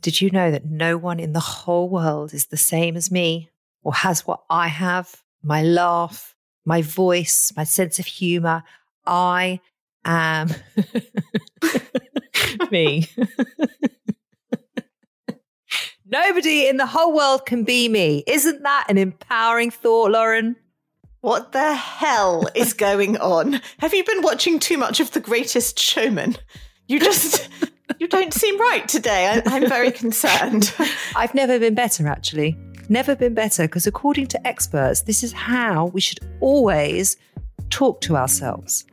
Did you know that no one in the whole world is the same as me or has what I have? My laugh, my voice, my sense of humour. I am me. Nobody in the whole world can be me. Isn't that an empowering thought, Lauren? What the hell is going on? Have you been watching too much of The Greatest Showman? You don't seem right today. I'm very concerned. I've never been better, actually. Never been better, because according to experts, this is how we should always talk to ourselves.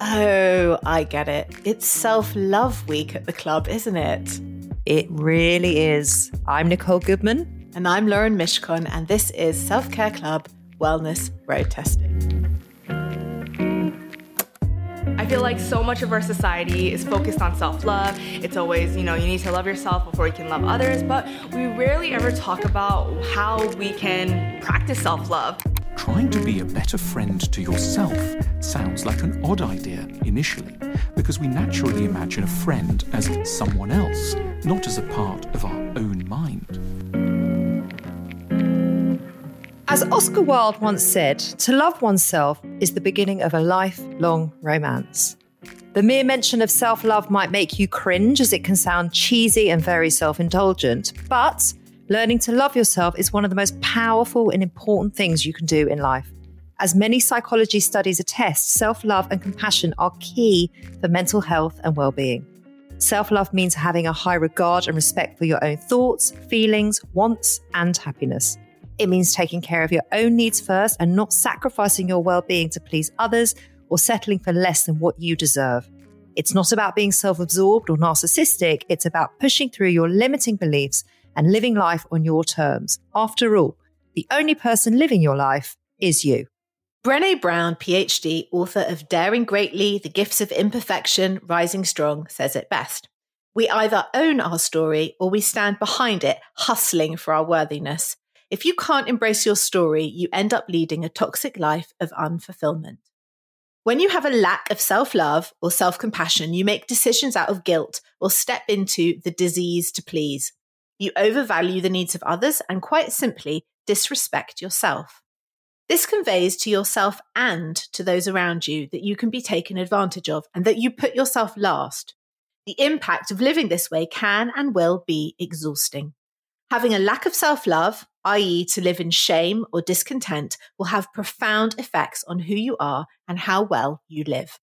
Oh, I get it. It's self-love week at the club, isn't it? It really is. I'm Nicole Goodman. And I'm Lauren Mishkon, and this is Self-Care Club Wellness Road Testing. I feel like so much of our society is focused on self-love. It's always, you need to love yourself before you can love others, but we rarely ever talk about how we can practice self-love. Trying to be a better friend to yourself sounds like an odd idea initially, because we naturally imagine a friend as someone else, not as a part of our own mind. As Oscar Wilde once said, to love oneself is the beginning of a lifelong romance. The mere mention of self-love might make you cringe, as it can sound cheesy and very self-indulgent, but learning to love yourself is one of the most powerful and important things you can do in life. As many psychology studies attest, self-love and compassion are key for mental health and well-being. Self-love means having a high regard and respect for your own thoughts, feelings, wants, and happiness. It means taking care of your own needs first and not sacrificing your well-being to please others or settling for less than what you deserve. It's not about being self-absorbed or narcissistic. It's about pushing through your limiting beliefs and living life on your terms. After all, the only person living your life is you. Brené Brown, PhD, author of Daring Greatly, The Gifts of Imperfection, Rising Strong, says it best. We either own our story or we stand behind it, hustling for our worthiness. If you can't embrace your story, you end up leading a toxic life of unfulfillment. When you have a lack of self-love or self-compassion, you make decisions out of guilt or step into the disease to please. You overvalue the needs of others and quite simply disrespect yourself. This conveys to yourself and to those around you that you can be taken advantage of and that you put yourself last. The impact of living this way can and will be exhausting. Having a lack of self-love, i.e. to live in shame or discontent, will have profound effects on who you are and how well you live.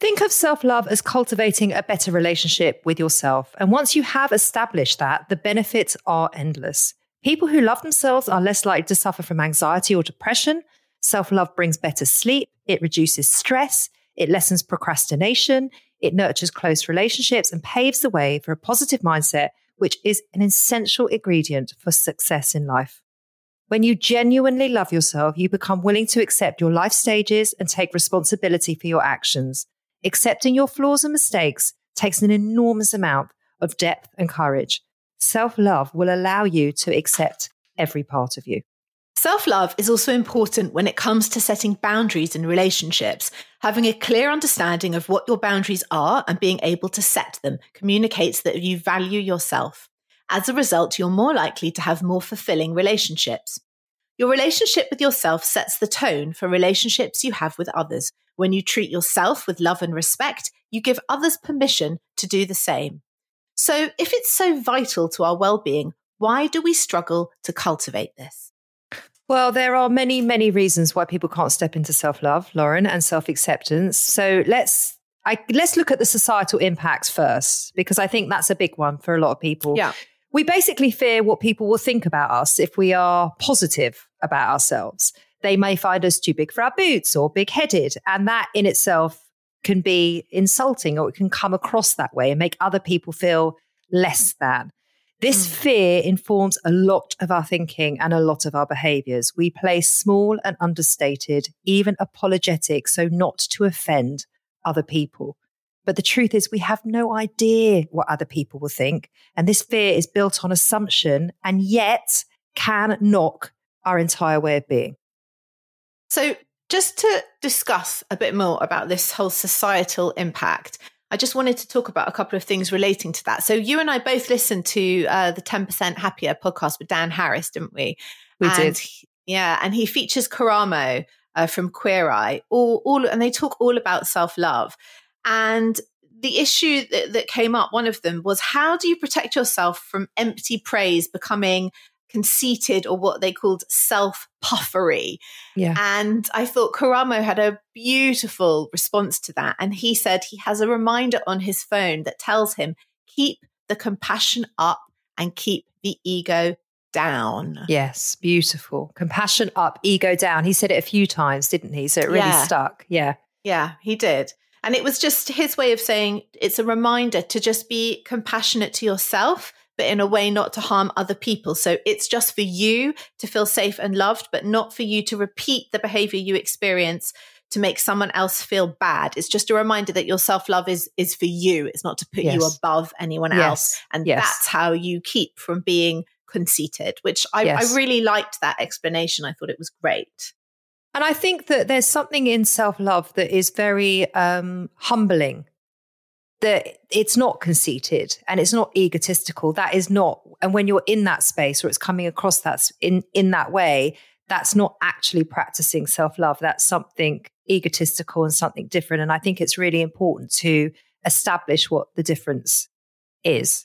Think of self-love as cultivating a better relationship with yourself. And once you have established that, the benefits are endless. People who love themselves are less likely to suffer from anxiety or depression. Self-love brings better sleep. It reduces stress. It lessens procrastination. It nurtures close relationships and paves the way for a positive mindset, which is an essential ingredient for success in life. When you genuinely love yourself, you become willing to accept your life stages and take responsibility for your actions. Accepting your flaws and mistakes takes an enormous amount of depth and courage. Self-love will allow you to accept every part of you. Self-love is also important when it comes to setting boundaries in relationships. Having a clear understanding of what your boundaries are and being able to set them communicates that you value yourself. As a result, you're more likely to have more fulfilling relationships. Your relationship with yourself sets the tone for relationships you have with others. When you treat yourself with love and respect, you give others permission to do the same. So if it's so vital to our well-being, why do we struggle to cultivate this? Well, there are many, many reasons why people can't step into self-love, Lauren, and self-acceptance. So let's look at the societal impacts first, because I think that's a big one for a lot of people. Yeah. We basically fear what people will think about us if we are positive about ourselves. They may find us too big for our boots or big-headed, and that in itself can be insulting, or it can come across that way and make other people feel less than. This fear informs a lot of our thinking and a lot of our behaviors. We play small and understated, even apologetic, so not to offend other people. But the truth is we have no idea what other people will think. And this fear is built on assumption and yet can knock our entire way of being. So just to discuss a bit more about this whole societal impact, I just wanted to talk about a couple of things relating to that. So you and I both listened to the 10% Happier podcast with Dan Harris, didn't we? We did. Yeah. And he features Karamo from Queer Eye, and they talk all about self-love. And the issue that came up, one of them was, how do you protect yourself from empty praise becoming conceited, or what they called self-puffery? Yeah. And I thought Karamo had a beautiful response to that. And he said he has a reminder on his phone that tells him, keep the compassion up and keep the ego down. Yes, beautiful. Compassion up, ego down. He said it a few times, didn't he? So it really stuck. Yeah. Yeah, he did. And it was just his way of saying it's a reminder to just be compassionate to yourself, but in a way not to harm other people. So it's just for you to feel safe and loved, but not for you to repeat the behavior you experience to make someone else feel bad. It's just a reminder that your self-love is for you. It's not to put you above anyone else. And that's how you keep from being conceited, which I really liked that explanation. I thought it was great. And I think that there's something in self-love that is very humbling. That it's not conceited and it's not egotistical. That is not, and when you're in that space or it's coming across that's in that way, that's not actually practicing self-love. That's something egotistical and something different. And I think it's really important to establish what the difference is,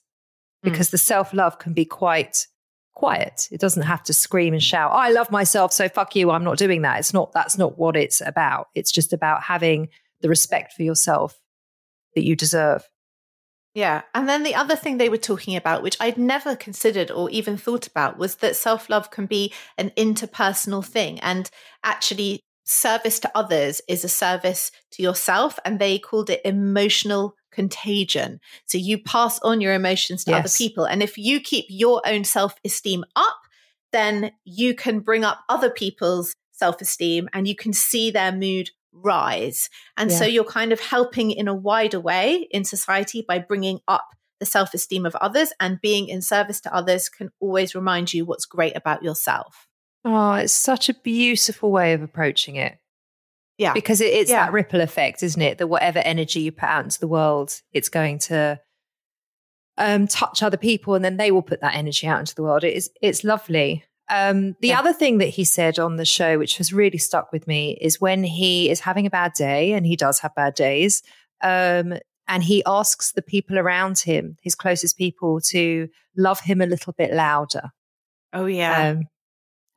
because the self-love can be quite quiet. It doesn't have to scream and shout, I love myself, so fuck you, I'm not doing that. That's not what it's about. It's just about having the respect for yourself that you deserve. Yeah. And then the other thing they were talking about, which I'd never considered or even thought about, was that self-love can be an interpersonal thing. And actually, service to others is a service to yourself. And they called it emotional contagion. So you pass on your emotions to other people. And if you keep your own self-esteem up, then you can bring up other people's self-esteem and you can see their mood rise. And so you're kind of helping in a wider way in society by bringing up the self-esteem of others, and being in service to others can always remind you what's great about yourself. Oh, it's such a beautiful way of approaching it. Yeah. Because it's that ripple effect, isn't it? That whatever energy you put out into the world, it's going to touch other people, and then they will put that energy out into the world. It's lovely. The other thing that he said on the show, which has really stuck with me, is when he is having a bad day, and he does have bad days, and he asks the people around him, his closest people, to love him a little bit louder. Oh, yeah.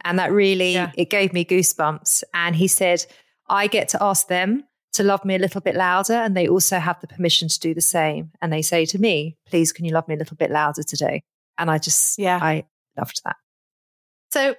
And that really, it gave me goosebumps. And he said, I get to ask them to love me a little bit louder, and they also have the permission to do the same. And they say to me, please, can you love me a little bit louder today? And I just, I loved that. So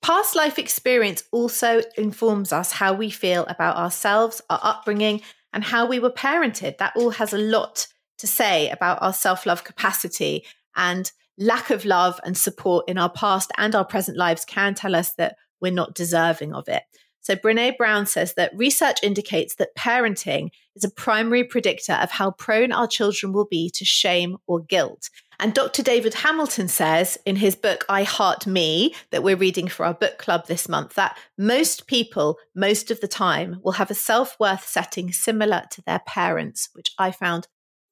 past life experience also informs us how we feel about ourselves, our upbringing, and how we were parented. That all has a lot to say about our self-love capacity, and lack of love and support in our past and our present lives can tell us that we're not deserving of it. So Brené Brown says that research indicates that parenting is a primary predictor of how prone our children will be to shame or guilt. And Dr. David Hamilton says in his book, I Heart Me, that we're reading for our book club this month, that most people, most of the time, will have a self-worth setting similar to their parents, which I found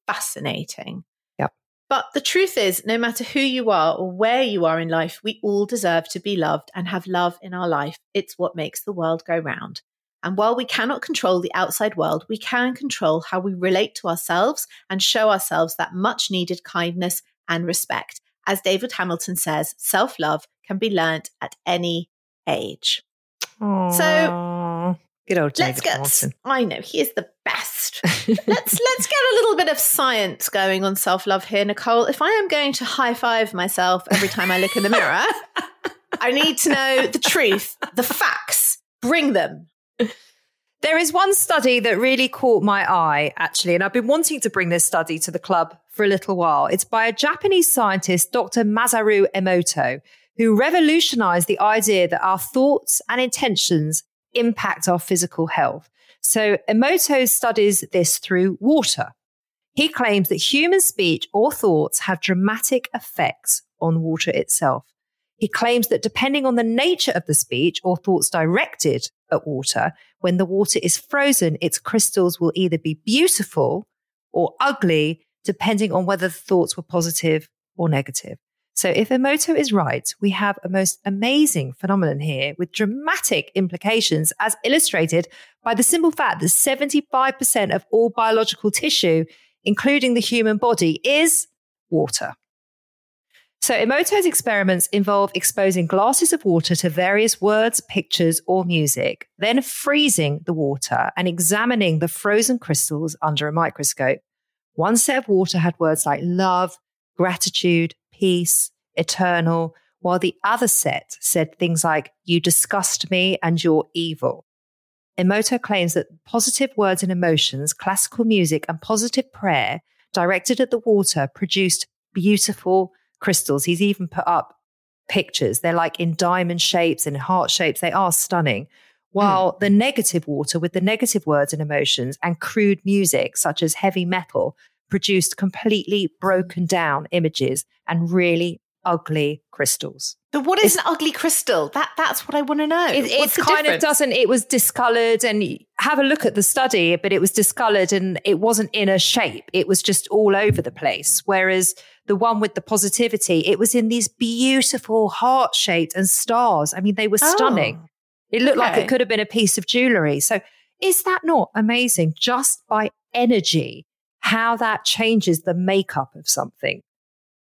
fascinating. Yep. But the truth is, no matter who you are or where you are in life, we all deserve to be loved and have love in our life. It's what makes the world go round. And while we cannot control the outside world, we can control how we relate to ourselves and show ourselves that much-needed kindness and respect. As David Hamilton says, self-love can be learned at any age. Aww. So good old David Hamilton. I know, he is the best. let's get a little bit of science going on self-love here, Nicole. If I am going to high-five myself every time I look in the mirror, I need to know the truth, the facts. Bring them. There is one study that really caught my eye, actually, and I've been wanting to bring this study to the club for a little while. It's by a Japanese scientist, Dr. Masaru Emoto, who revolutionized the idea that our thoughts and intentions impact our physical health. So Emoto studies this through water. He claims that human speech or thoughts have dramatic effects on water itself. He claims that depending on the nature of the speech or thoughts directed at water, when the water is frozen, its crystals will either be beautiful or ugly, depending on whether the thoughts were positive or negative. So if Emoto is right, we have a most amazing phenomenon here with dramatic implications, as illustrated by the simple fact that 75% of all biological tissue, including the human body, is water. So Emoto's experiments involve exposing glasses of water to various words, pictures, or music, then freezing the water and examining the frozen crystals under a microscope. One set of water had words like love, gratitude, peace, eternal, while the other set said things like, you disgust me and you're evil. Emoto claims that positive words and emotions, classical music, and positive prayer directed at the water produced beautiful crystals. He's even put up pictures. They're like in diamond shapes and heart shapes. They are stunning. While the negative water with the negative words and emotions and crude music, such as heavy metal, produced completely broken down images and really ugly crystals. But what is an ugly crystal? That's what I want to know. It's kind difference? Of doesn't, it was discolored, and have a look at the study, but it was discolored and it wasn't in a shape. It was just all over the place. Whereas the one with the positivity, it was in these beautiful heart shapes and stars. I mean, they were stunning. Oh, it looked like it could have been a piece of jewelry. So is that not amazing? Just by energy, how that changes the makeup of something.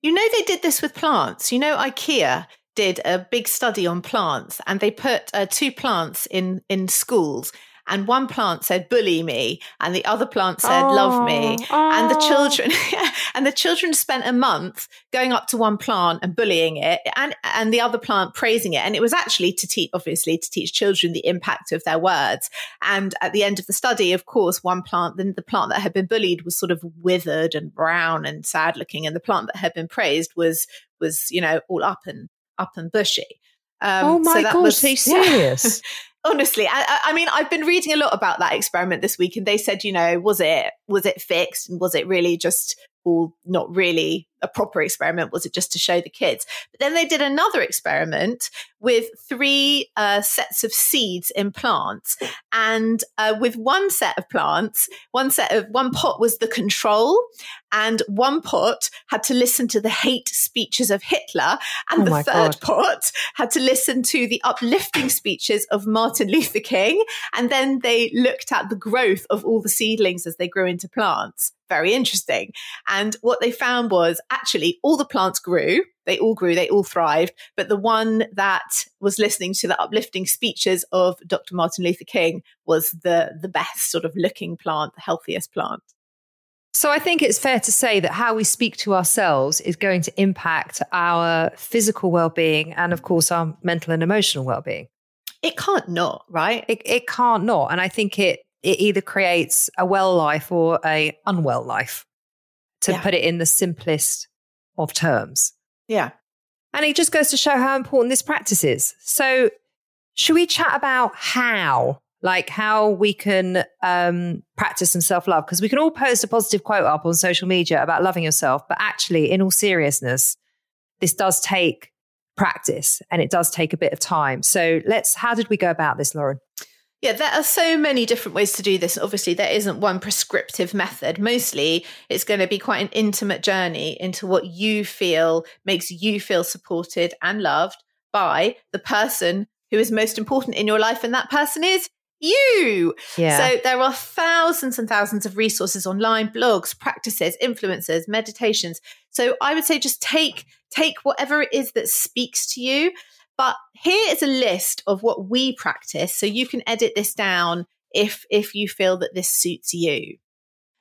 You know, they did this with plants. You know, IKEA did a big study on plants, and they put two plants in schools, and one plant said bully me and the other plant said love me, and the children spent a month going up to one plant and bullying it and the other plant praising it, and it was actually to teach children the impact of their words. And at the end of the study, of course, the plant that had been bullied was sort of withered and brown and sad looking, and the plant that had been praised was you know, all up and bushy. Gosh, are you serious? Honestly, I mean, I've been reading a lot about that experiment this week, and they said, you know, was it fixed, and was it really just all not really a proper experiment? Was it just to show the kids? But then they did another experiment with three sets of seeds in plants, and with one set of plants, one pot was the control, and one pot had to listen to the hate speeches of Hitler, and the third pot had to listen to the uplifting speeches of Martin Luther King. And then they looked at the growth of all the seedlings as they grew into plants. Very interesting. And what they found was actually all the plants grew. They all grew, they all thrived. But the one that was listening to the uplifting speeches of Dr. Martin Luther King was the best sort of looking plant, the healthiest plant. So I think it's fair to say that how we speak to ourselves is going to impact our physical well-being and, of course, our mental and emotional well-being. It can't not, right? It can't not. And I think it either creates a well life or a unwell life, to put it in the simplest of terms. Yeah. And it just goes to show how important this practice is. So should we chat about how we can practice some self-love? Because we can all post a positive quote up on social media about loving yourself. But actually, in all seriousness, this does take practice, and it does take a bit of time. So how did we go about this, Lauren? Yeah, there are so many different ways to do this. Obviously, there isn't one prescriptive method. Mostly, it's going to be quite an intimate journey into what you feel makes you feel supported and loved by the person who is most important in your life. And that person is you. Yeah. So there are thousands and thousands of resources online, blogs, practices, influencers, meditations. So I would say just take whatever it is that speaks to you. But here is a list of what we practice, so you can edit this down if you feel that this suits you.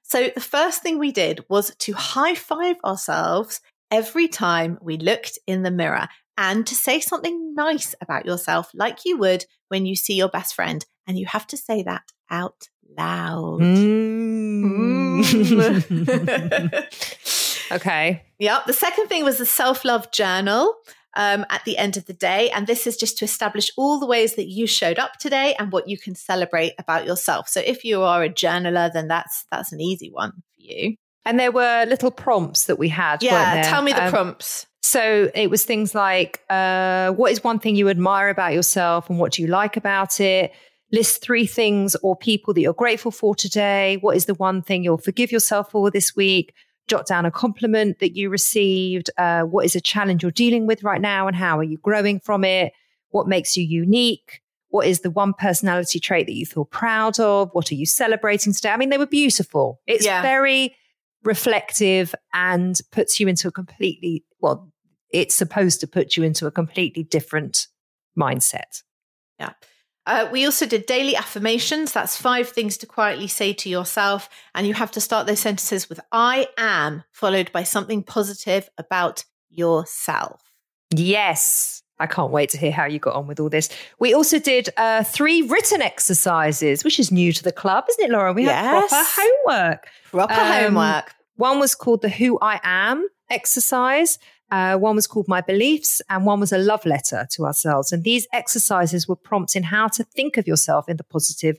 So the first thing we did was to high five ourselves every time we looked in the mirror, and to say something nice about yourself, like you would when you see your best friend, and you have to say that out loud. Mm. Mm. Okay. Yep. The second thing was the self-love journal at the end of the day. And this is just to establish all the ways that you showed up today and what you can celebrate about yourself. So if you are a journaler, then that's an easy one for you. And there were little prompts that we had. Yeah, tell me the prompts. So it was things like, what is one thing you admire about yourself and what do you like about it? List three things or people that you're grateful for today. What is the one thing you'll forgive yourself for this week? Jot down a compliment that you received. What is a challenge you're dealing with right now and how are you growing from it? What makes you unique? What is the one personality trait that you feel proud of? What are you celebrating today? I mean, they were beautiful. It's very reflective and puts you into a completely, well, it's supposed to put you into a completely different mindset. Yeah. We also did daily affirmations. That's 5 things to quietly say to yourself. And you have to start those sentences with I am, followed by something positive about yourself. Yes. I can't wait to hear how you got on with all this. We also did 3 written exercises, which is new to the club, isn't it, Lauren? We had proper homework. Proper homework. One was called the Who I Am exercise. One was called My Beliefs, and one was a love letter to ourselves. And these exercises were prompts in how to think of yourself in the positive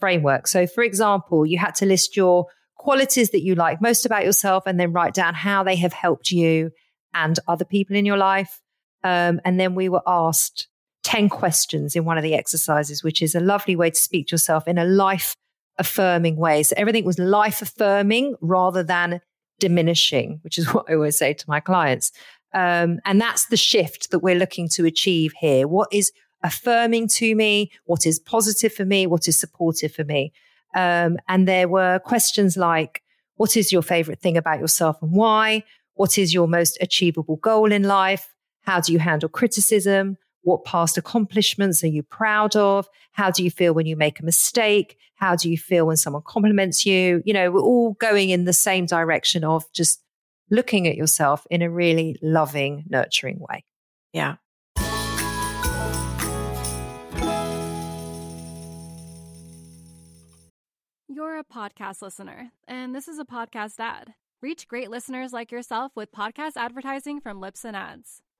framework. So, for example, you had to list your qualities that you like most about yourself and then write down how they have helped you and other people in your life. And then we were asked 10 questions in one of the exercises, which is a lovely way to speak to yourself in a life-affirming way. So everything was life-affirming rather than diminishing, which is what I always say to my clients. And that's the shift that we're looking to achieve here. What is affirming to me? What is positive for me? What is supportive for me? And there were questions like, what is your favorite thing about yourself and why? What is your most achievable goal in life? How do you handle criticism? What past accomplishments are you proud of? How do you feel when you make a mistake? How do you feel when someone compliments you? You know, we're all going in the same direction of just looking at yourself in a really loving, nurturing way. Yeah. You're a podcast listener, and this is a podcast ad. Reach great listeners like yourself with podcast advertising from Libsyn Ads.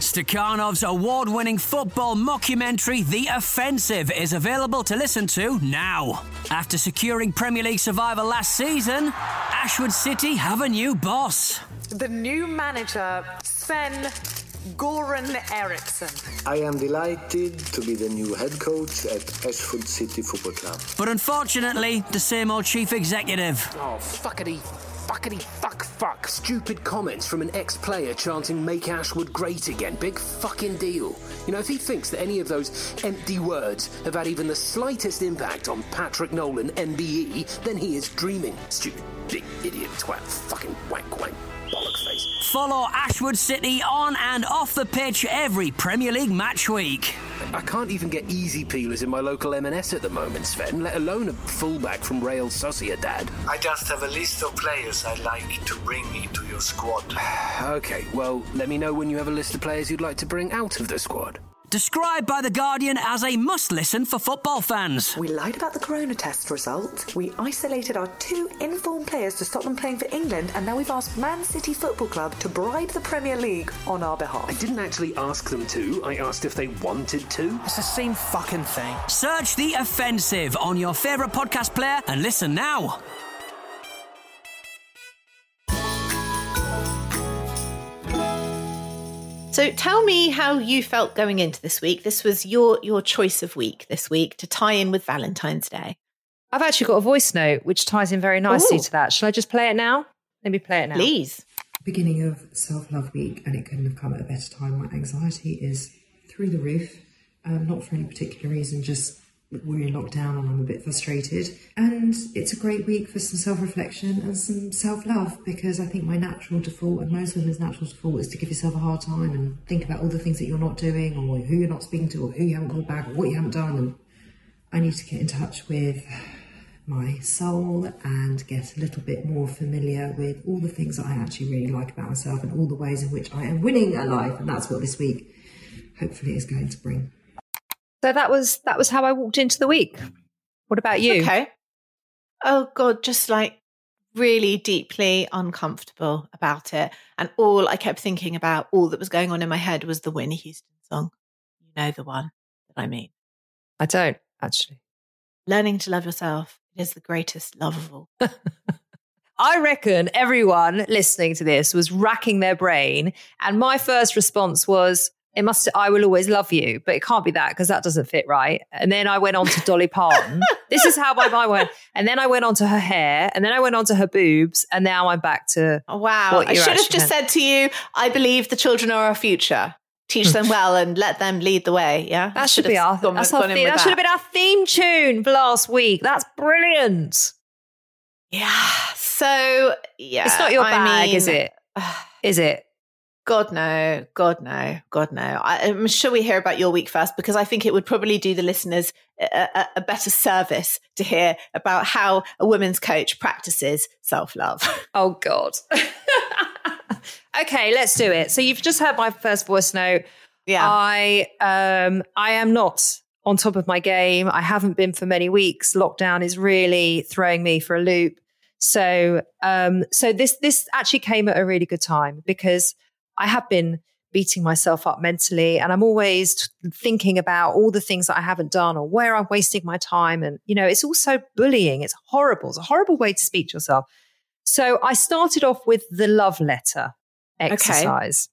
Stakhanov's award-winning football mockumentary, The Offensive, is available to listen to now. After securing Premier League survival last season, Ashwood City have a new boss. The new manager, Sven Goran Eriksson. I am delighted to be the new head coach at Ashwood City Football Club. But unfortunately, the same old chief executive. Oh, fuckity. Fuckity fuck fuck. Stupid comments from an ex-player chanting "Make Ashwood great again." Big fucking deal. You know, if he thinks that any of those empty words have had even the slightest impact on Patrick Nolan, MBE, then he is dreaming. Stupid big idiot twat. Fucking wank wank. Bollock face. Follow Ashwood City on and off the pitch every Premier League match week. I can't even get easy peelers in my local M&S at the moment, Sven, let alone a fullback from Real Sociedad. I just have a list of players I'd like to bring into your squad. Okay, well, let me know when you have a list of players you'd like to bring out of the squad. Described by The Guardian as a must-listen for football fans. We lied about the corona test result. We isolated our 2 in-form players to stop them playing for England, and now we've asked Man City Football Club to bribe the Premier League on our behalf. I didn't actually ask them to. I asked if they wanted to. It's the same fucking thing. Search The Offensive on your favourite podcast player and listen now. So tell me how you felt going into this week. This was your choice of week this week to tie in with Valentine's Day. I've actually got a voice note which ties in very nicely to that. Shall I just play it now? Let me play it now. Please. beginning of Self-Love Week, and it couldn't have come at a better time. My anxiety is through the roof, not for any particular reason, just we're in lockdown and I'm a bit frustrated. And it's a great week for some self-reflection and some self-love, because I think my natural default, and most women's natural default, is to give yourself a hard time and think about all the things that you're not doing, or who you're not speaking to, or who you haven't called back, or what you haven't done. And I need to get in touch with my soul and get a little bit more familiar with all the things that I actually really like about myself and all the ways in which I am winning at life. And that's what this week hopefully is going to bring. So that was how I walked into the week. What about you? Okay. Oh God, just like really deeply uncomfortable about it. And all I kept thinking about, all that was going on in my head, was the Whitney Houston song. You know the one that I mean. I don't, actually. Learning to love yourself is the greatest love of all. I reckon everyone listening to this was racking their brain. And my first response was, I will always love you, but it can't be that because that doesn't fit right. And then I went on to Dolly Parton. This is how my mind went. And then I went on to her hair, and then I went on to her boobs, and now I'm back to wow. I should have just said to you, I believe the children are our future. Teach them well and let them lead the way. Yeah, that should be our theme. That should have been our theme tune for last week. That's brilliant. Yeah. So yeah, it's not your bag, is it? Is it? God, no. I'm sure we hear about your week first, because I think it would probably do the listeners a better service to hear about how a women's coach practices self-love. Oh, God. Okay, let's do it. So you've just heard my first voice note. Yeah. I am not on top of my game. I haven't been for many weeks. Lockdown is really throwing me for a loop. So, this actually came at a really good time, because I have been beating myself up mentally, and I'm always thinking about all the things that I haven't done or where I'm wasting my time. And, you know, it's also bullying. It's horrible. It's a horrible way to speak to yourself. So I started off with the love letter exercise.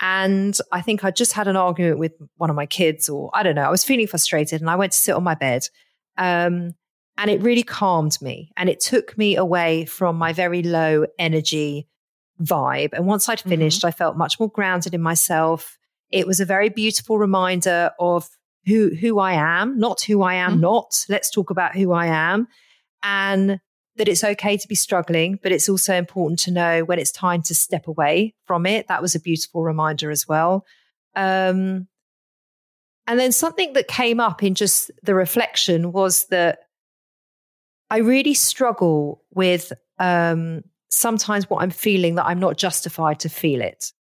Okay. And I think I just had an argument with one of my kids, or I don't know, I was feeling frustrated and I went to sit on my bed. And it really calmed me, and it took me away from my very low energy vibe. And once I'd finished, I felt much more grounded in myself. It was a very beautiful reminder of who I am, not who I am not. Let's talk about who I am, and that it's okay to be struggling, but it's also important to know when it's time to step away from it. That was a beautiful reminder as well. And then something that came up in just the reflection was that I really struggle with sometimes what I'm feeling, that I'm not justified to feel it.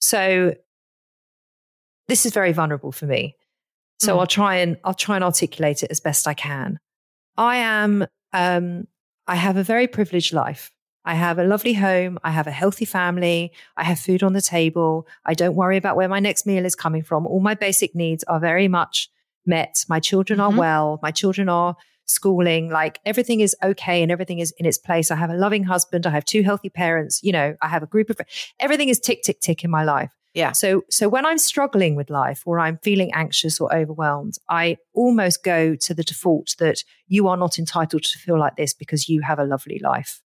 So this is very vulnerable for me. So I'll try and articulate it as best I can. I have a very privileged life. I have a lovely home. I have a healthy family. I have food on the table. I don't worry about where my next meal is coming from. All my basic needs are very much met. My children are well. My children are schooling, like everything is okay and everything is in its place. I have a loving husband. I have two healthy parents. You know, I have a group of, everything is tick, tick, tick in my life. Yeah. So when I'm struggling with life, or I'm feeling anxious or overwhelmed, I almost go to the default that you are not entitled to feel like this because you have a lovely life.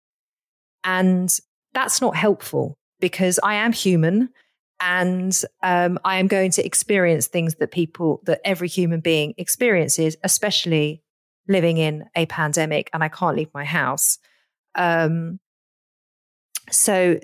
And that's not helpful, because I am human, and I am going to experience things that every human being experiences, especially living in a pandemic, and I can't leave my house. So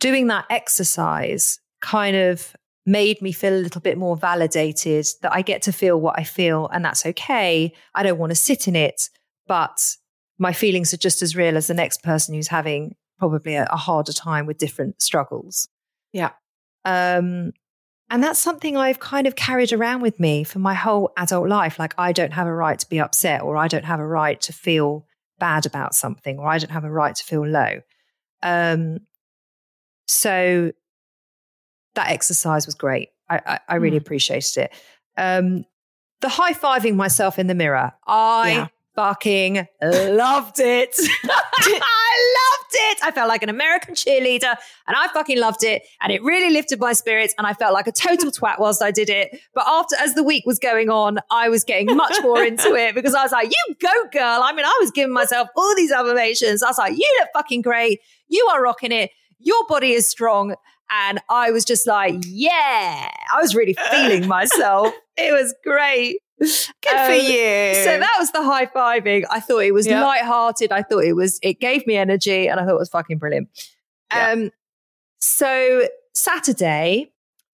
doing that exercise kind of made me feel a little bit more validated, that I get to feel what I feel, and that's okay. I don't want to sit in it, but my feelings are just as real as the next person who's having probably a harder time with different struggles. Yeah. And that's something I've kind of carried around with me for my whole adult life. Like, I don't have a right to be upset, or I don't have a right to feel bad about something, or I don't have a right to feel low. So that exercise was great. I really appreciated it. The high-fiving myself in the mirror. I fucking loved it. I loved it. I felt like an American cheerleader, and I fucking loved it. And it really lifted my spirits, and I felt like a total twat whilst I did it. But as the week was going on, I was getting much more into it, because I was like, you go, girl. I mean, I was giving myself all these affirmations. I was like, you look fucking great. You are rocking it. your body is strong. And I was just like, yeah, I was really feeling myself. It was great. Good for you. So that was the high fiving. I thought it was lighthearted. I thought it gave me energy, and I thought it was fucking brilliant. Yeah. So Saturday,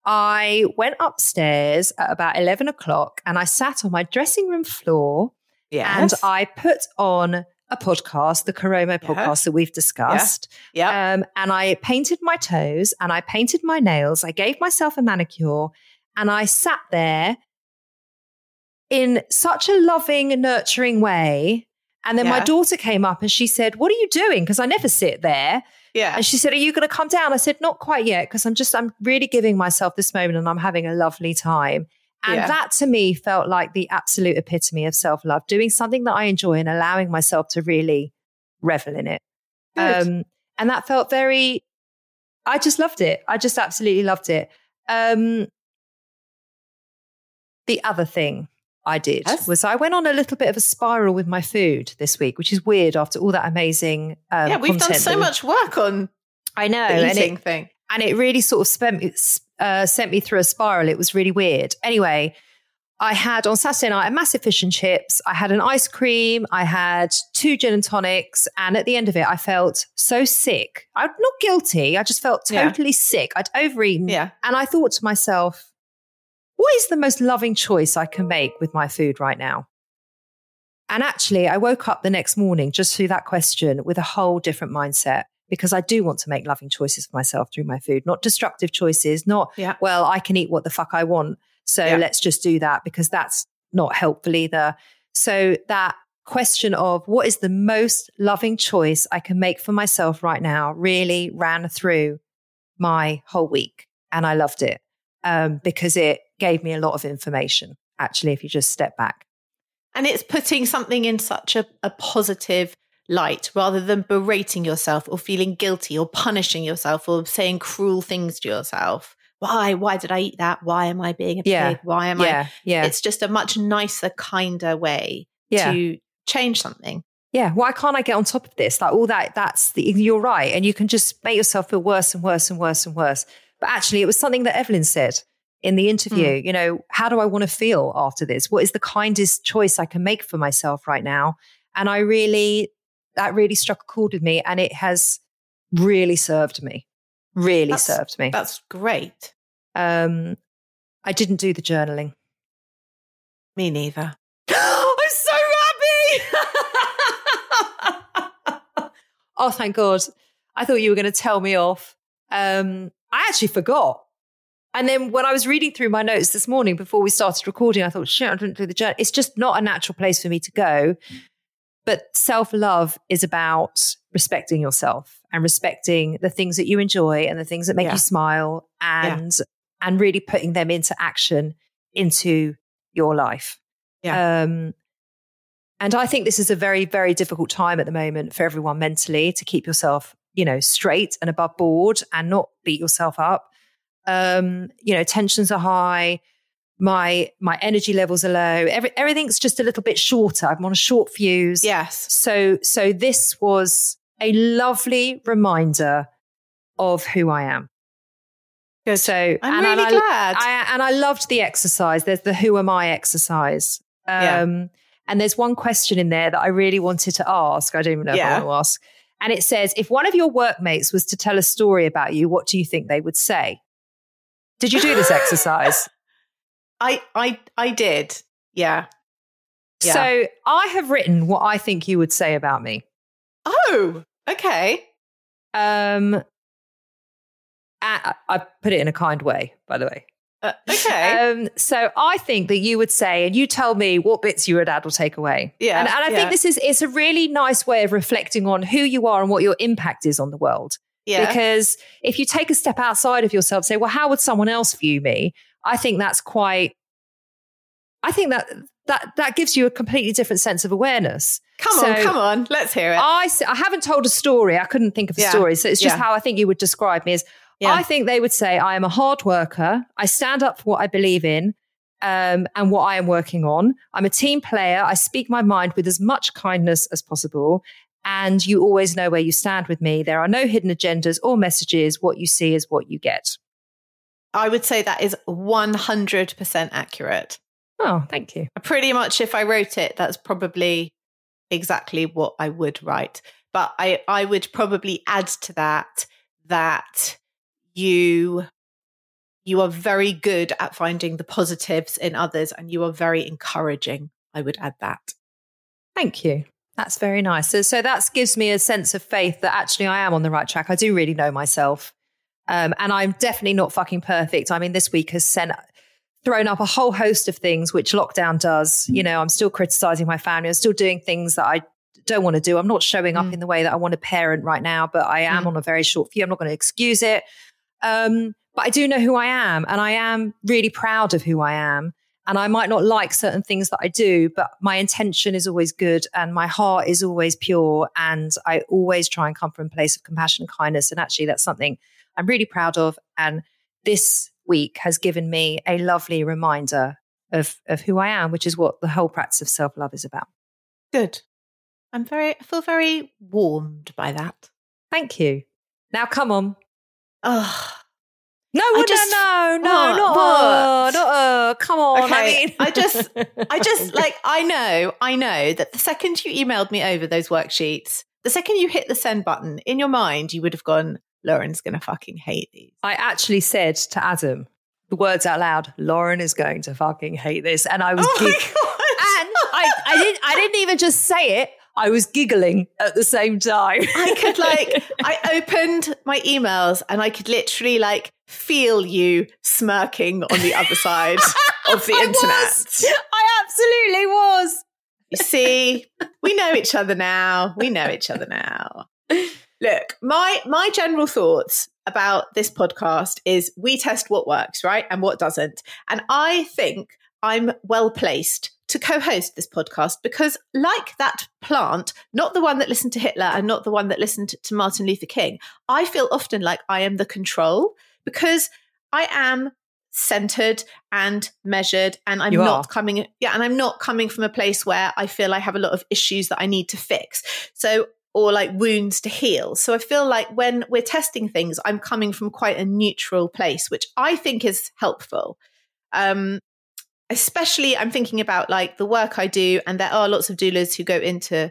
I went upstairs at about 11 o'clock and I sat on my dressing room floor and I put on a podcast, the Karamo podcast that we've discussed. Yeah. Yeah. And I painted my toes and I painted my nails. I gave myself a manicure and I sat there in such a loving, nurturing way. And then my daughter came up and she said, "What are you doing?" Because I never sit there. Yeah. And she said, "Are you going to come down?" I said, "Not quite yet, because I'm really giving myself this moment and I'm having a lovely time." And that to me felt like the absolute epitome of self-love, doing something that I enjoy and allowing myself to really revel in it. And that felt very, I just loved it. I just absolutely loved it. The other thing I did was I went on a little bit of a spiral with my food this week, which is weird after all that amazing we've done so much work on the eating thing. And it really sort of sent me through a spiral. It was really weird. Anyway, I had on Saturday night a massive fish and chips. I had an ice cream. I had 2 gin and tonics. And at the end of it, I felt so sick. I'm not guilty. I just felt totally sick. I'd overeaten. Yeah. And I thought to myself, what is the most loving choice I can make with my food right now? And actually, I woke up the next morning just through that question with a whole different mindset. Because I do want to make loving choices for myself through my food, not destructive choices, not, well, I can eat what the fuck I want. So let's just do that, because that's not helpful either. So that question of what is the most loving choice I can make for myself right now really ran through my whole week. And I loved it because it gave me a lot of information, actually, if you just step back. And it's putting something in such a positive light rather than berating yourself or feeling guilty or punishing yourself or saying cruel things to yourself. Why did I eat that? Why am I being a pig? Why am I? Yeah. It's just a much nicer, kinder way to change something. Yeah. Why can't I get on top of this? Like all that, you're right. And you can just make yourself feel worse and worse and worse and worse. But actually it was something that Evelyn said in the interview, you know, how do I want to feel after this? What is the kindest choice I can make for myself right now? And that really struck a chord with me, and it has really served me. That's great. I didn't do the journaling. Me neither. I'm so happy. Oh, thank God. I thought you were going to tell me off. I actually forgot. And then when I was reading through my notes this morning before we started recording, I thought, shit, I didn't do the journal. It's just not a natural place for me to go. But self-love is about respecting yourself and respecting the things that you enjoy and the things that make you smile and really putting them into action into your life. Yeah. And I think this is a very, very difficult time at the moment for everyone mentally, to keep yourself, you know, straight and above board and not beat yourself up. You know, tensions are high. My energy levels are low. Everything's just a little bit shorter. I'm on a short fuse. Yes. So this was a lovely reminder of who I am. Good. So I'm really glad. I loved the exercise. There's the "Who am I" exercise. And there's one question in there that I really wanted to ask. I don't even know if I want to ask. And it says, if one of your workmates was to tell a story about you, what do you think they would say? Did you do this exercise? I did. Yeah. So I have written what I think you would say about me. Oh, okay. I put it in a kind way, by the way. Okay. So I think that you would say, and you tell me what bits you would add or take away. Yeah. And I think it's a really nice way of reflecting on who you are and what your impact is on the world. Yeah. Because if you take a step outside of yourself, say, well, how would someone else view me? I think that gives you a completely different sense of awareness. Come on. Let's hear it. I haven't told a story. I couldn't think of a story. So it's just how I think you would describe me. I think they would say I am a hard worker. I stand up for what I believe in and what I am working on. I'm a team player. I speak my mind with as much kindness as possible. And you always know where you stand with me. There are no hidden agendas or messages. What you see is what you get. I would say that is 100% accurate. Oh, thank you. Pretty much if I wrote it, that's probably exactly what I would write. But I would probably add to that, that you are very good at finding the positives in others and you are very encouraging. I would add that. Thank you. That's very nice. So that gives me a sense of faith that actually I am on the right track. I do really know myself. And I'm definitely not fucking perfect. I mean, this week has thrown up a whole host of things, which lockdown does. You know, I'm still criticizing my family. I'm still doing things that I don't want to do. I'm not showing up in the way that I want to parent right now, but I am on a very short fuse. I'm not going to excuse it. But I do know who I am, and I am really proud of who I am. And I might not like certain things that I do, but my intention is always good and my heart is always pure. And I always try and come from a place of compassion and kindness. And actually, that's something I'm really proud of. And this week has given me a lovely reminder of who I am, which is what the whole practice of self-love is about. Good. I feel very warmed by that. Thank you. Now, come on. Oh, come on. Okay. I mean, I know that the second you emailed me over those worksheets, the second you hit the send button in your mind, you would have gone, Lauren's going to fucking hate these. I actually said to Adam, the words out loud, Lauren is going to fucking hate this. And I was I didn't even just say it. I was giggling at the same time. I opened my emails and I could literally feel you smirking on the other side of the internet. I absolutely was. You see, we know each other now. Look, my general thoughts about this podcast is we test what works, right? And what doesn't. And I think I'm well placed to co-host this podcast because, like that plant, not the one that listened to Hitler and not the one that listened to Martin Luther King, I feel often like I am the control because I am centered and measured, and I'm not coming from a place where I feel I have a lot of issues that I need to fix. Or wounds to heal. So I feel like when we're testing things, I'm coming from quite a neutral place, which I think is helpful. Especially I'm thinking about the work I do, and there are lots of doulas who go into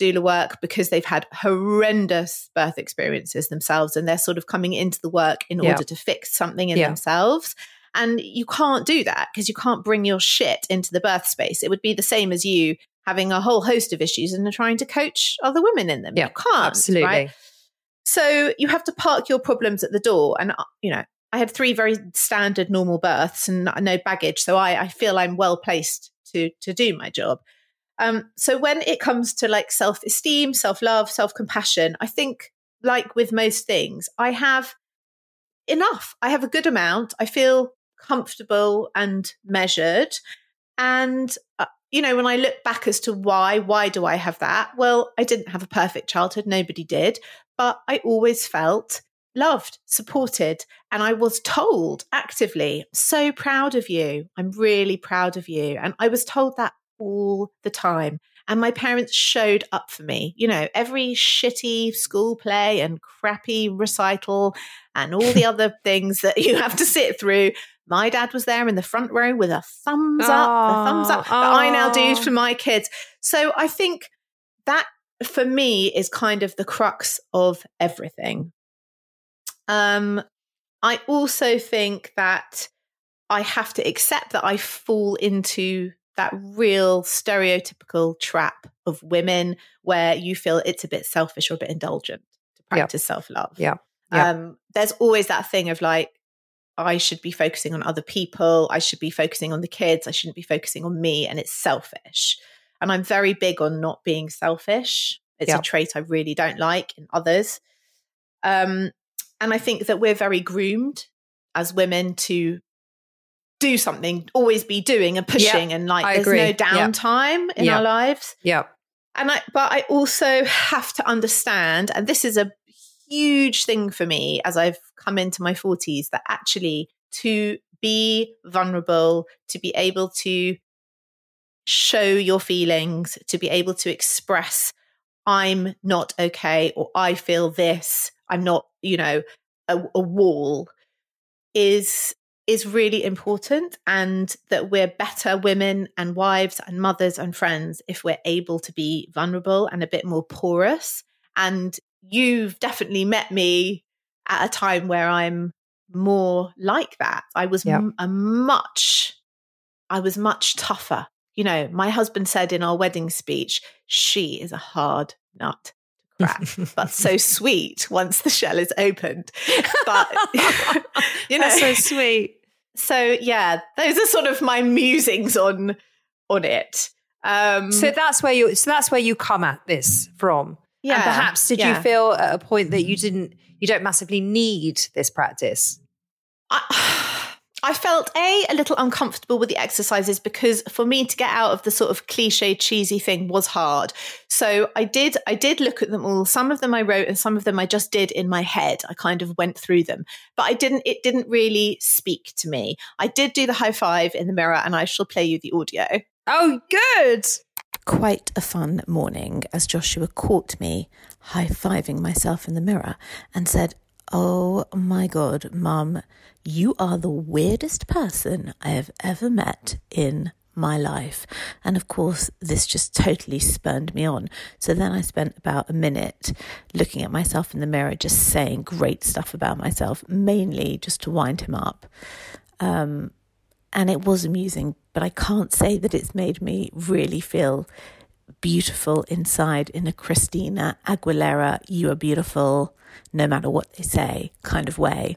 doula work because they've had horrendous birth experiences themselves, and they're sort of coming into the work in order to fix something in themselves. And you can't do that because you can't bring your shit into the birth space. It would be the same as you having a whole host of issues and trying to coach other women in them. Yeah, you can't, absolutely. Right? So you have to park your problems at the door. And, I had 3 very standard normal births and no baggage. So I feel I'm well placed to do my job. So when it comes to self-esteem, self-love, self-compassion, I think with most things, I have enough. I have a good amount. I feel comfortable and measured. And when I look back as to why do I have that? Well, I didn't have a perfect childhood. Nobody did. But I always felt loved, supported. And I was told actively, so proud of you. I'm really proud of you. And I was told that all the time. And my parents showed up for me. Every shitty school play and crappy recital and all the other things that you have to sit through. My dad was there in the front row with a thumbs up, that I now do for my kids. So I think that for me is kind of the crux of everything. I also think that I have to accept that I fall into that real stereotypical trap of women where you feel it's a bit selfish or a bit indulgent to practice self-love. Yeah. There's always that thing of I should be focusing on other people. I should be focusing on the kids. I shouldn't be focusing on me. And it's selfish. And I'm very big on not being selfish. It's a trait I really don't like in others. And I think that we're very groomed as women to do something, always be doing and pushing. Yeah, and there's no downtime in our lives. Yeah. And I also have to understand, and this is a huge thing for me as I've come into my 40s, that actually to be vulnerable, to be able to show your feelings, to be able to express I'm not okay, or I feel this, I'm not, you know, a wall, is really important, and that we're better women and wives and mothers and friends if we're able to be vulnerable and a bit more porous. And you've definitely met me at a time where I'm more like that. I was much tougher. You know, my husband said in our wedding speech, she is a hard nut to crack, but so sweet once the shell is opened. But, you know, that's so sweet. So, yeah, those are sort of my musings on it. So that's where you come at this from. Yeah. And perhaps did you feel at a point that you don't massively need this practice? I felt a little uncomfortable with the exercises, because for me to get out of the sort of cliche, cheesy thing was hard. So I did look at them all. Some of them I wrote and some of them I just did in my head. I kind of went through them, but it didn't really speak to me. I did do the high five in the mirror, and I shall play you the audio. Oh, good. Quite a fun morning as Joshua caught me high-fiving myself in the mirror and said, "Oh my God, Mum, you are the weirdest person I have ever met in my life." And of course, this just totally spurned me on. So then I spent about a minute looking at myself in the mirror, just saying great stuff about myself, mainly just to wind him up. And it was amusing, but I can't say that it's made me really feel beautiful inside in a Christina Aguilera, "You are beautiful no matter what they say" kind of way.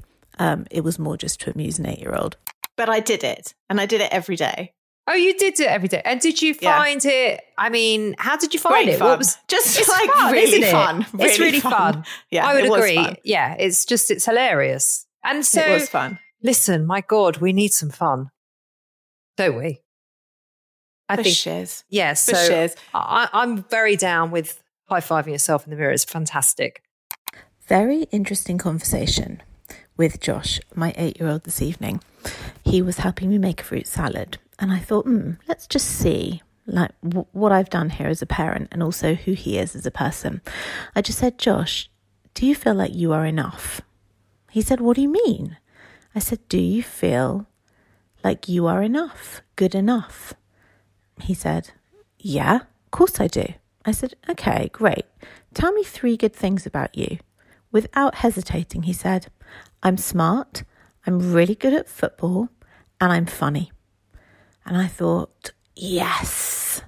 It was more just to amuse an 8-year-old. But I did it, and I did it every day. Oh, you did do it every day. And did you find it? I mean, how did you find it? Fun. What was just it's like fun, really fun? Really it's really fun. Yeah, I would agree. Yeah, it's hilarious. And so it was fun. Listen, my God, we need some fun, don't we? I think, yeah. So I'm very down with high-fiving yourself in the mirror. It's fantastic. Very interesting conversation with Josh, my 8-year-old, this evening. He was helping me make a fruit salad, and I thought, let's just see like what I've done here as a parent, and also who he is as a person. I just said, "Josh, do you feel like you are enough?" He said, "What do you mean?" I said, "Do you feel like you are enough, good enough?" He said, "Yeah, of course I do." I said, "Okay, great. Tell me 3 good things about you." Without hesitating, he said, "I'm smart, I'm really good at football, and I'm funny." And I thought, yes,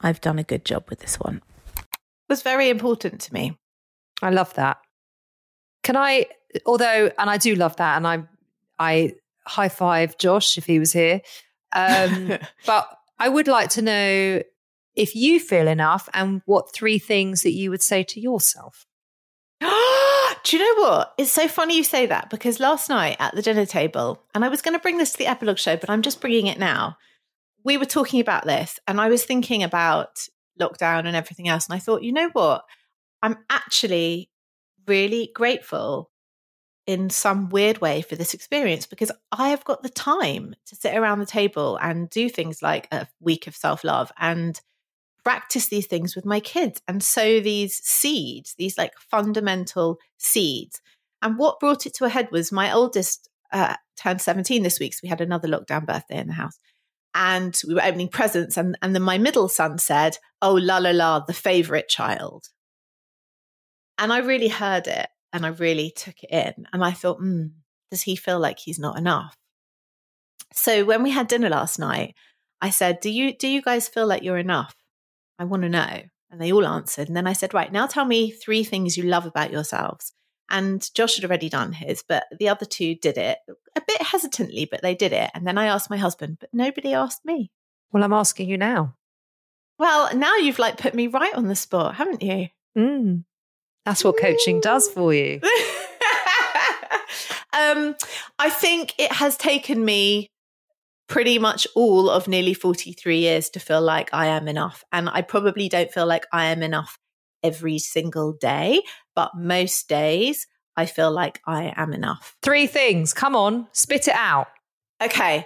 I've done a good job with this one. It was very important to me. I love that. I do love that, and I high five Josh if he was here. But I would like to know if you feel enough and what 3 things that you would say to yourself. Do you know what? It's so funny you say that, because last night at the dinner table, and I was going to bring this to the epilogue show, but I'm just bringing it now. We were talking about this, and I was thinking about lockdown and everything else. And I thought, you know what? I'm actually really grateful in some weird way for this experience, because I have got the time to sit around the table and do things like a week of self-love and practice these things with my kids and sow these seeds, these like fundamental seeds. And what brought it to a head was my oldest turned 17 this week, so we had another lockdown birthday in the house. And we were opening presents, and then my middle son said, "Oh, la la la, the favourite child." And I really heard it. And I really took it in, and I thought, does he feel like he's not enough? So when we had dinner last night, I said, do you guys feel like you're enough? I want to know. And they all answered. And then I said, right, now tell me 3 things you love about yourselves. And Josh had already done his, but the other 2 did it a bit hesitantly, but they did it. And then I asked my husband, but nobody asked me. Well, I'm asking you now. Well, now you've like put me right on the spot, haven't you? That's what coaching does for you. I think it has taken me pretty much all of nearly 43 years to feel like I am enough. And I probably don't feel like I am enough every single day, but most days I feel like I am enough. 3 things. Come on, spit it out. Okay.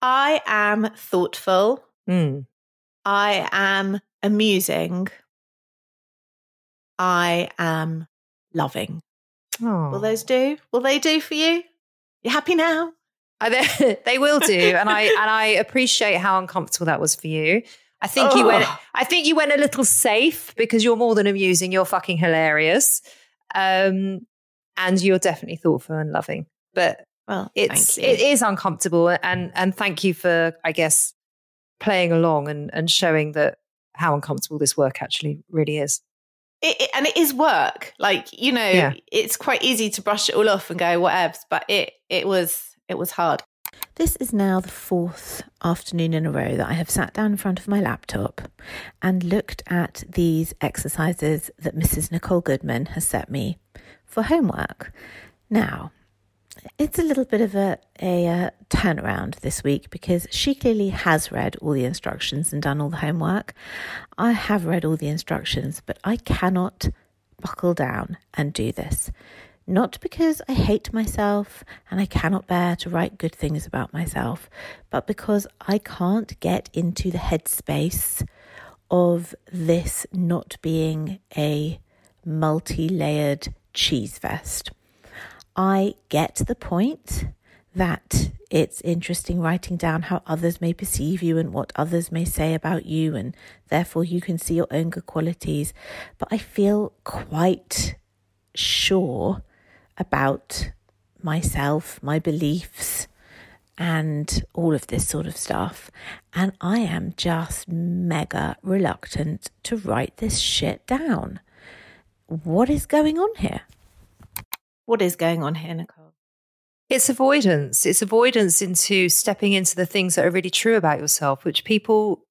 I am thoughtful. I am amusing. I am loving. Aww. Will those do? Will they do for you? You happy now? They will do. And I appreciate how uncomfortable that was for you. I think you went a little safe because you're more than amusing. You're fucking hilarious. And you're definitely thoughtful and loving. But well, it is uncomfortable. And thank you for, I guess, playing along and showing that how uncomfortable this work actually really is. And it is work. Like, you know, yeah. It's quite easy to brush it all off and go, whatevs, but it was hard. This is now the fourth afternoon in a row that I have sat down in front of my laptop and looked at these exercises that Mrs. Nicole Goodman has set me for homework. Now, it's a little bit of a turnaround this week because she clearly has read all the instructions and done all the homework. I have read all the instructions, but I cannot buckle down and do this. Not because I hate myself and I cannot bear to write good things about myself, but because I can't get into the headspace of this not being a multi-layered cheese fest. I get the point that it's interesting writing down how others may perceive you and what others may say about you, and therefore you can see your own good qualities. But I feel quite sure about myself, my beliefs, and all of this sort of stuff. And I am just mega reluctant to write this shit down. What is going on here? What is going on here, Nicole? It's avoidance. It's avoidance into stepping into the things that are really true about yourself, which people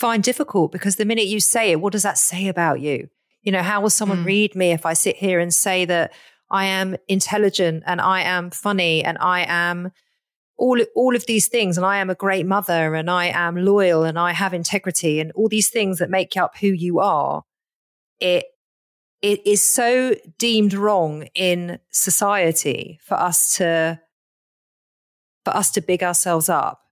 find difficult because the minute you say it, what does that say about you? You know, how will someone read me if I sit here and say that I am intelligent and I am funny and I am all of these things and I am a great mother and I am loyal and I have integrity and all these things that make up who you are? It is so deemed wrong in society for us to big ourselves up.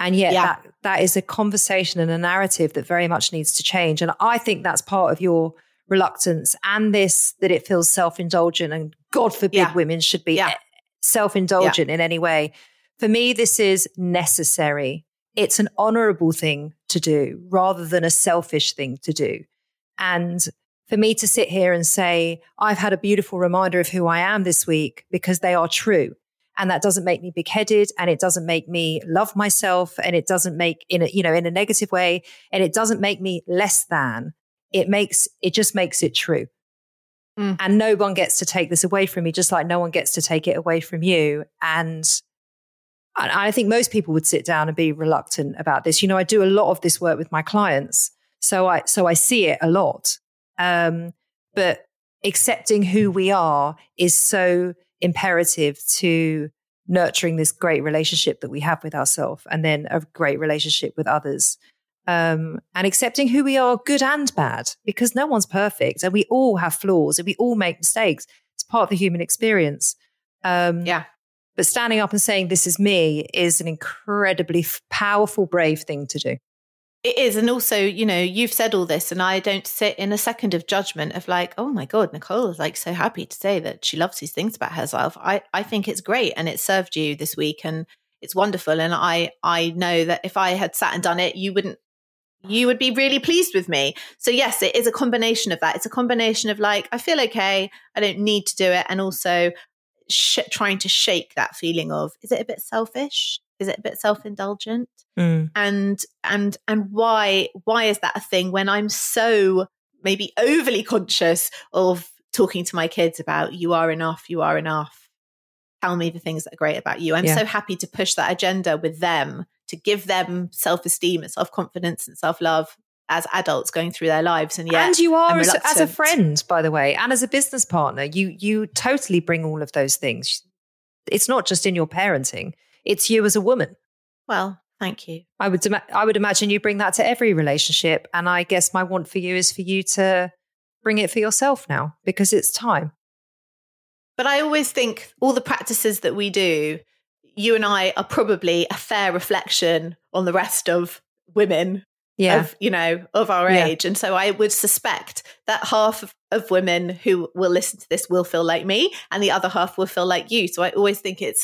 And yet that is a conversation and a narrative that very much needs to change. And I think that's part of your reluctance and this, that it feels self-indulgent, and God forbid women should be self-indulgent in any way. For me, this is necessary. It's an honorable thing to do rather than a selfish thing to do. And for me to sit here and say, I've had a beautiful reminder of who I am this week, because they are true. And that doesn't make me big-headed, and it doesn't make me love myself, and it doesn't make, in a negative way, and it doesn't make me less than. It just makes it true. Mm. And no one gets to take this away from me, just like no one gets to take it away from you. And I think most people would sit down and be reluctant about this. You know, I do a lot of this work with my clients, so I see it a lot. But accepting who we are is so imperative to nurturing this great relationship that we have with ourselves, and then a great relationship with others, and accepting who we are, good and bad, because no one's perfect and we all have flaws and we all make mistakes. It's part of the human experience. But standing up and saying this is me is an incredibly powerful, brave thing to do. It is. And also, you know, you've said all this and I don't sit in a second of judgment of like, oh my God, Nicole is like so happy to say that she loves these things about herself. I think it's great and it served you this week and it's wonderful. And I know that if I had sat and done it, you would be really pleased with me. So yes, it is a combination of that. It's a combination of like, I feel okay, I don't need to do it. And also trying to shake that feeling of, is it a bit selfish? Is it a bit self-indulgent? Mm. And why is that a thing when I'm so maybe overly conscious of talking to my kids about you are enough, tell me the things that are great about you. I'm so happy to push that agenda with them, to give them self-esteem and self-confidence and self-love as adults going through their lives. And yet, and you are as a friend, by the way, and as a business partner, you totally bring all of those things. It's not just in your parenting. It's you as a woman. Well, thank you. I would imagine you bring that to every relationship. And I guess my want for you is for you to bring it for yourself now, because it's time. But I always think all the practices that we do, you and I are probably a fair reflection on the rest of women of our age. And so I would suspect that half of women who will listen to this will feel like me, and the other half will feel like you. So I always think it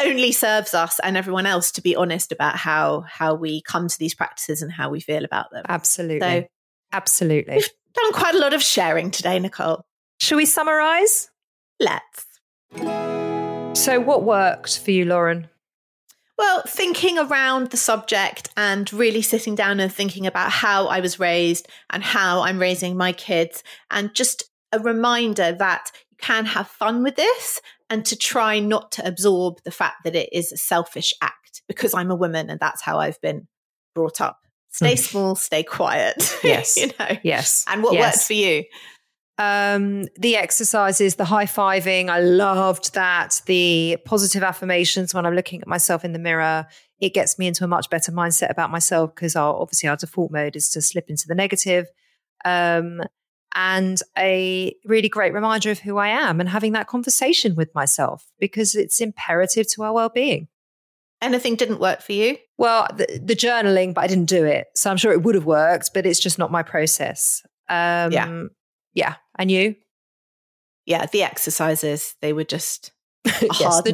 only serves us and everyone else to be honest about how we come to these practices and how we feel about them. Absolutely. So, absolutely. We've done quite a lot of sharing today, Nicole. Shall we summarise? Let's. So what worked for you, Lauren? Well, thinking around the subject and really sitting down and thinking about how I was raised and how I'm raising my kids, and just a reminder that you can have fun with this and to try not to absorb the fact that it is a selfish act because I'm a woman and that's how I've been brought up. Stay small, stay quiet. Yes. Yes. And what worked for you? The exercises, the high-fiving, I loved that. The positive affirmations when I'm looking at myself in the mirror, it gets me into a much better mindset about myself because obviously our default mode is to slip into the negative. And a really great reminder of who I am and having that conversation with myself because it's imperative to our well-being. Anything didn't work for you? Well, the journaling, but I didn't do it. So I'm sure it would have worked, but it's just not my process. Yeah. And you? Yeah, the exercises, they were just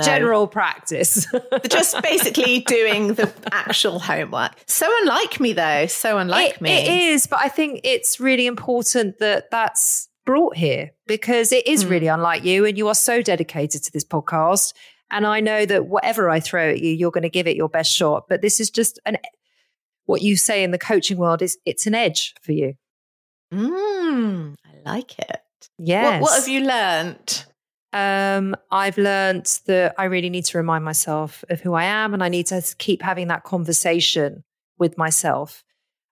general practice. Just basically doing the actual homework. So unlike me, though. It is, but I think it's really important that that's brought here because it is really unlike you, and you are so dedicated to this podcast. And I know that whatever I throw at you, you're going to give it your best shot. But this is just what you say in the coaching world is it's an edge for you. I like it. Yes. What have you learnt? I've learnt that I really need to remind myself of who I am, and I need to keep having that conversation with myself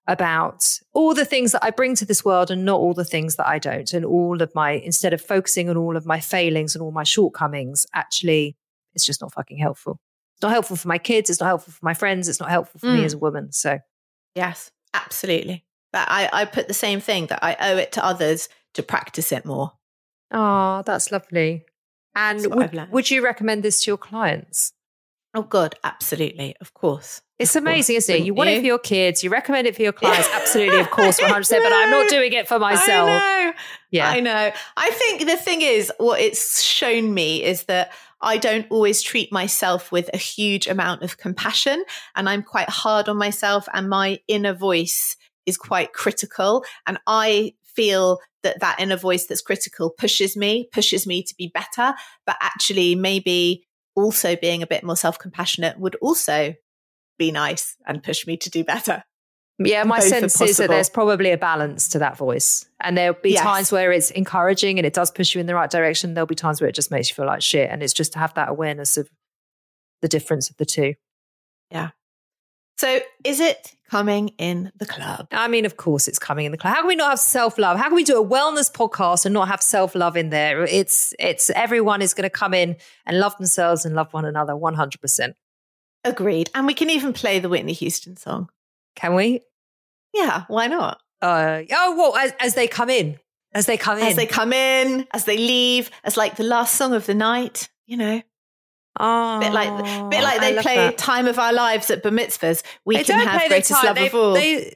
about all the things that I bring to this world and not all the things that I don't, and instead of focusing on all of my failings and all my shortcomings, actually, it's just not fucking helpful. It's not helpful for my kids. It's not helpful for my friends. It's not helpful for me as a woman. So, yes, absolutely. That I put the same thing, that I owe it to others to practice it more. Oh, that's lovely. And would you recommend this to your clients? Oh, God, absolutely. Of course. It's amazing, isn't it? You want it for your kids. You recommend it for your clients. Absolutely, of course, 100%. But I'm not doing it for myself. I know. I think the thing is, what it's shown me is that I don't always treat myself with a huge amount of compassion, and I'm quite hard on myself, and my inner voice is quite critical. And I feel that inner voice that's critical pushes me to be better. But actually, maybe also being a bit more self-compassionate would also be nice and push me to do better. Yeah, my sense is that there's probably a balance to that voice. And there'll be times where it's encouraging and it does push you in the right direction. There'll be times where it just makes you feel like shit. And it's just to have that awareness of the difference of the two. Yeah. So is it coming in the club? I mean, of course it's coming in the club. How can we not have self-love? How can we do a wellness podcast and not have self-love in there? It's everyone is going to come in and love themselves and love one another 100%. Agreed. And we can even play the Whitney Houston song. Can we? Yeah, why not? As they come in. As they leave, as like the last song of the night, Oh, a bit like they play that. Time of Our Lives at bar mitzvahs. They can have the greatest love of all. Or they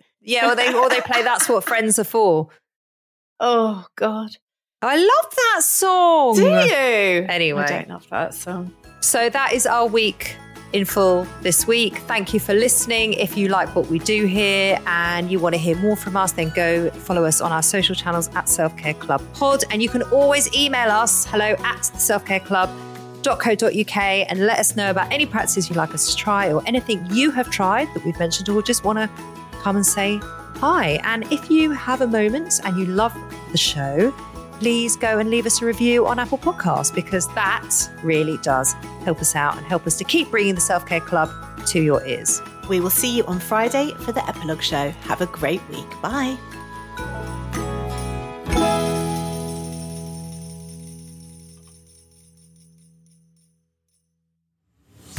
play That's What Friends Are For. Oh, God. I love that song. Do you? Anyway. I don't love that song. So that is our week in full this week. Thank you for listening. If you like what we do here and you want to hear more from us, then go follow us on our social channels at Self-Care Club Pod. And you can always email us, hello@selfcareclub.co.uk, and let us know about any practices you'd like us to try or anything you have tried that we've mentioned or just want to come and say hi. And if you have a moment and you love the show, please go and leave us a review on Apple Podcasts, because that really does help us out and help us to keep bringing the Self-Care Club to your ears. We will see you on Friday for the Epilogue Show. Have a great week. Bye.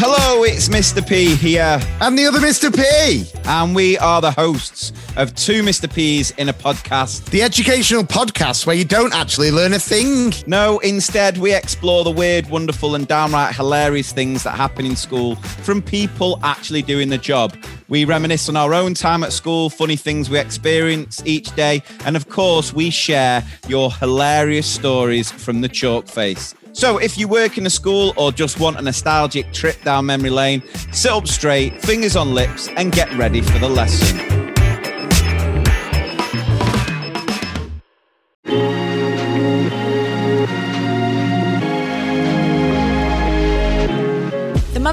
Hello, It's Mr. P here. And the other Mr. P. And we are the hosts of Two Mr. P's in a Podcast. The educational podcast where you don't actually learn a thing. No, instead we explore the weird, wonderful and downright hilarious things that happen in school from people actually doing the job. We reminisce on our own time at school, funny things we experience each day. And of course, we share your hilarious stories from the chalk face. So if you work in a school or just want a nostalgic trip down memory lane, sit up straight, fingers on lips, and get ready for the lesson. The